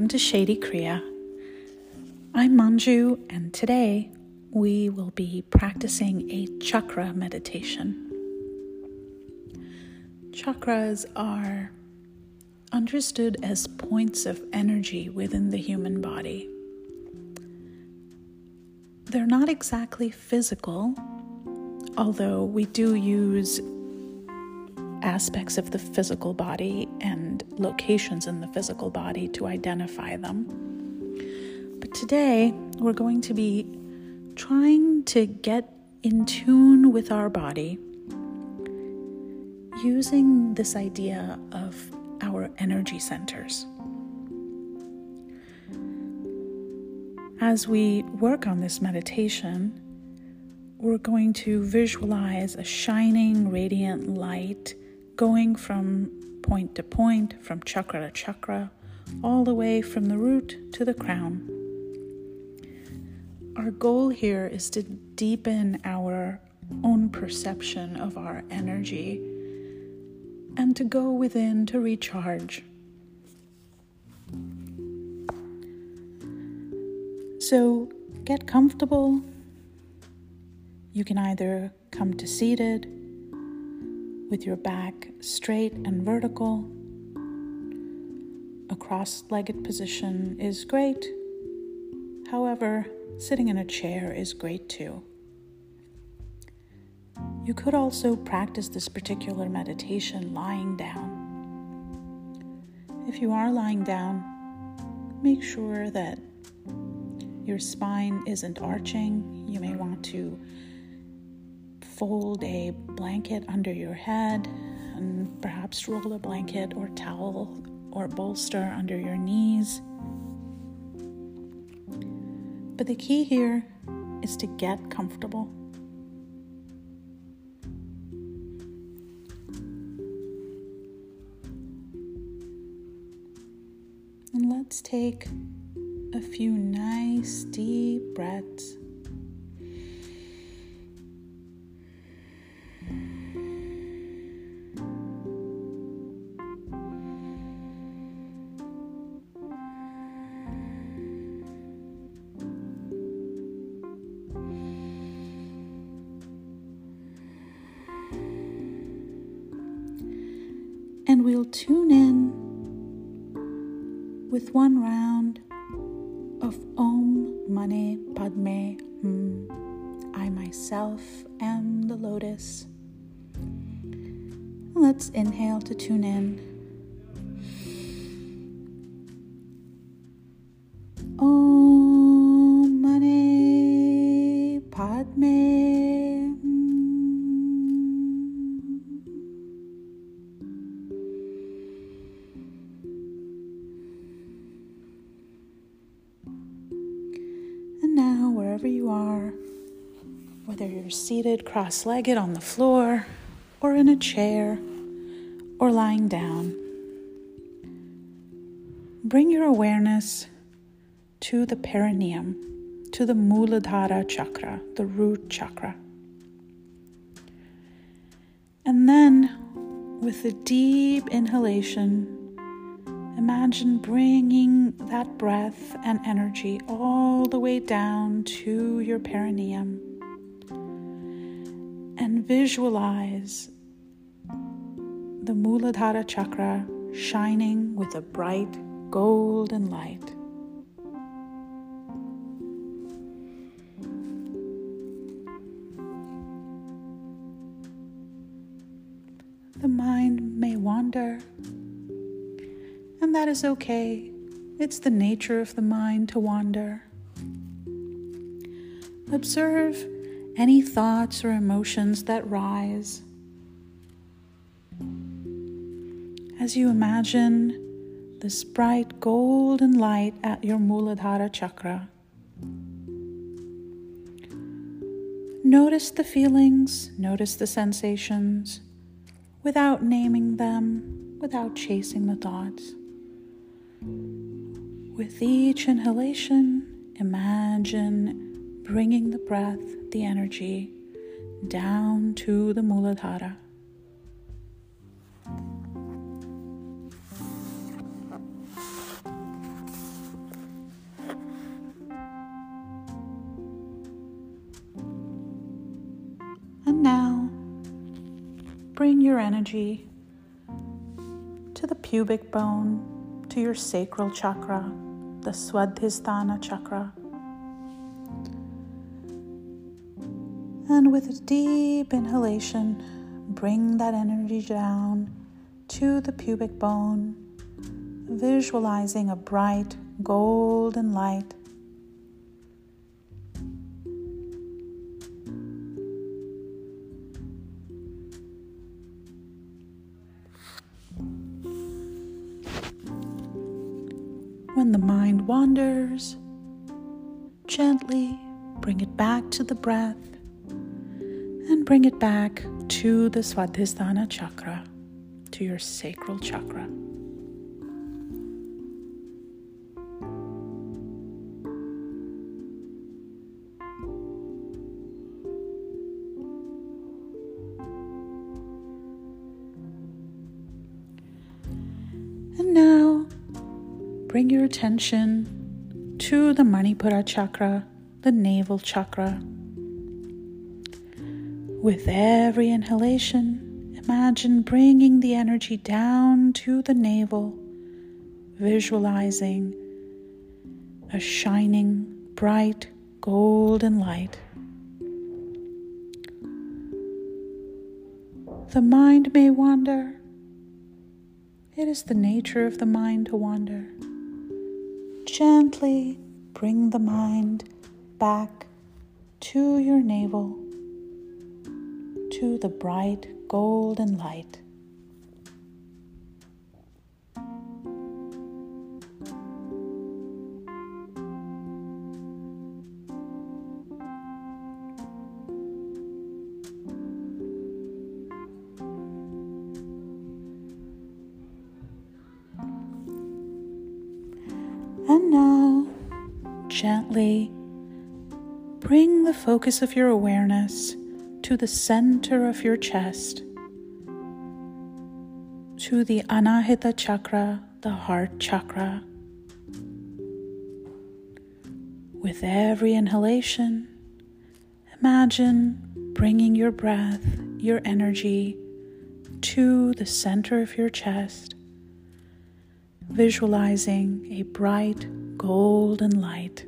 welcome to Shady Kriya. I'm Manju, and today we will be practicing a chakra meditation. Chakras are understood as points of energy within the human body. They're not exactly physical, although we do use aspects of the physical body and locations in the physical body to identify them. But today, we're going to be trying to get in tune with our body using this idea of our energy centers. As we work on this meditation, we're going to visualize a shining, radiant light going from point to point, from chakra to chakra, all the way from the root to the crown. Our goal here is to deepen our own perception of our energy and to go within to recharge. So get comfortable. You can either come to seated with your back straight and vertical. A cross-legged position is great. However, sitting in a chair is great too. You could also practice this particular meditation lying down. If you are lying down, make sure that your spine isn't arching. You may want to fold a blanket under your head and perhaps roll a blanket or towel or bolster under your knees. But the key here is to get comfortable. And let's take a few nice deep breaths. And we'll tune in with one round of Om Mani Padme Hum. I myself am the lotus. Let's inhale to tune in. Om Mani Padme Hum. Wherever you are, whether you're seated cross-legged on the floor or in a chair or lying down, bring your awareness to the perineum, to the muladhara chakra, the root chakra. And then, with a deep inhalation, imagine bringing that breath and energy all the way down to your perineum and visualize the Muladhara chakra shining with a bright golden light. The mind may wander. And that is okay. It's the nature of the mind to wander. Observe any thoughts or emotions that rise. As you imagine this bright golden light at your Muladhara chakra, notice the feelings, notice the sensations, without naming them, without chasing the thoughts. With each inhalation, imagine bringing the breath, the energy, down to the Muladhara. bring your energy to the pubic bone, to your sacral chakra, the Swadhisthana chakra. And with a deep inhalation, bring that energy down to the pubic bone, visualizing a bright golden light. When the mind wanders, gently bring it back to the breath and bring it back to the Swadhisthana chakra, to your sacral chakra. And now, bring your attention to the Manipura chakra, the navel chakra. With every inhalation, imagine bringing the energy down to the navel, visualizing a shining, bright, golden light. The mind may wander. It is the nature of the mind to wander. Gently bring the mind back to your navel, to the bright golden light. And now, gently bring the focus of your awareness to the center of your chest, to the Anahata chakra, the heart chakra. With every inhalation, imagine bringing your breath, your energy, to the center of your chest, visualizing a bright golden light.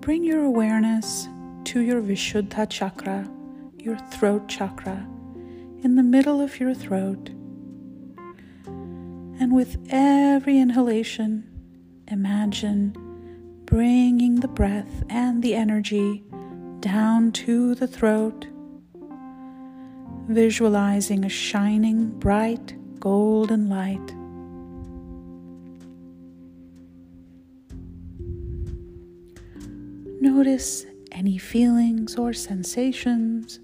Bring your awareness to your Vishuddha chakra, your throat chakra, in the middle of your throat. And with every inhalation, imagine bringing the breath and the energy down to the throat, visualizing a shining, bright, golden light. Notice any feelings or sensations,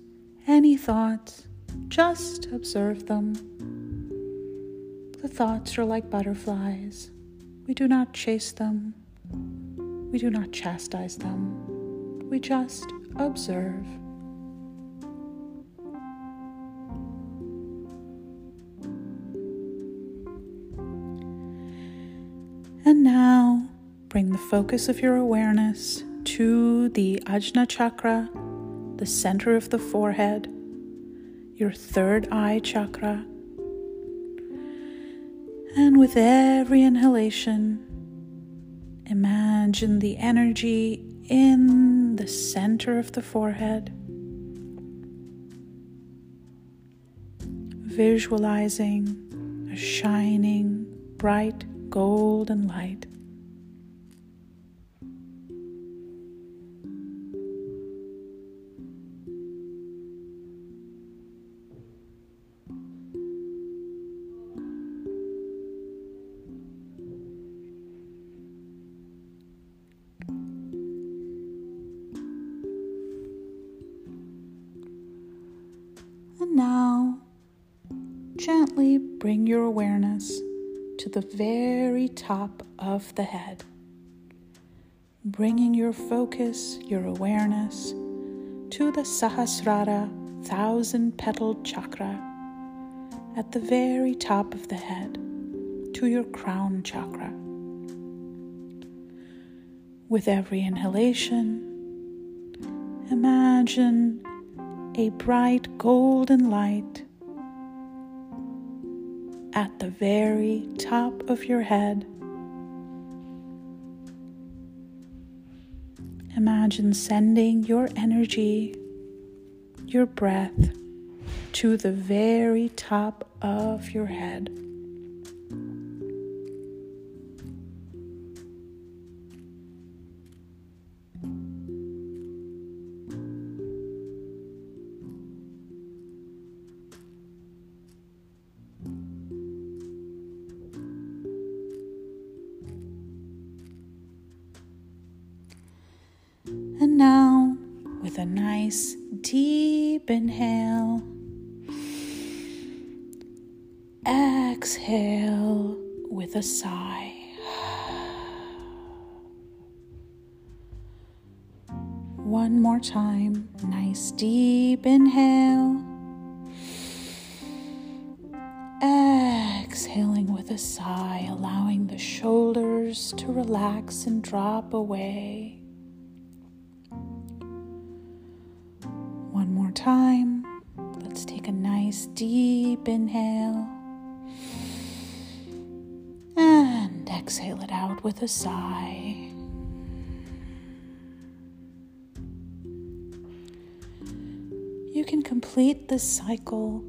any thoughts, just observe them. The thoughts are like butterflies. We do not chase them. We do not chastise them. We just observe. And now, bring the focus of your awareness to the Ajna chakra, the center of the forehead, your third eye chakra. And with every inhalation, imagine the energy in the center of the forehead, visualizing a shining, bright, golden light. gently bring your awareness to the very top of the head, bringing your focus, your awareness, to the Sahasrara, 1,000-petaled chakra, at the very top of the head, to your crown chakra. With every inhalation, imagine a bright golden light at the very top of your head. Imagine sending your energy, your breath, to the very top of your head. And now, with a nice deep inhale, exhale with a sigh. One more time, nice deep inhale, exhaling with a sigh, allowing the shoulders to relax and drop away. Time. Let's take a nice deep inhale and exhale it out with a sigh. You can complete this cycle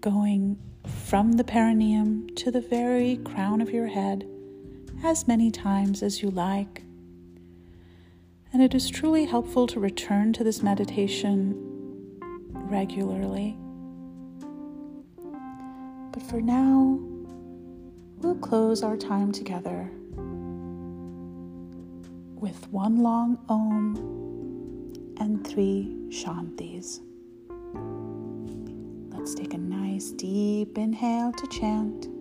going from the perineum to the very crown of your head as many times as you like. And it is truly helpful to return to this meditation regularly. But for now, we'll close our time together with one long Om and 3 Shantis. Let's take a nice deep inhale to chant.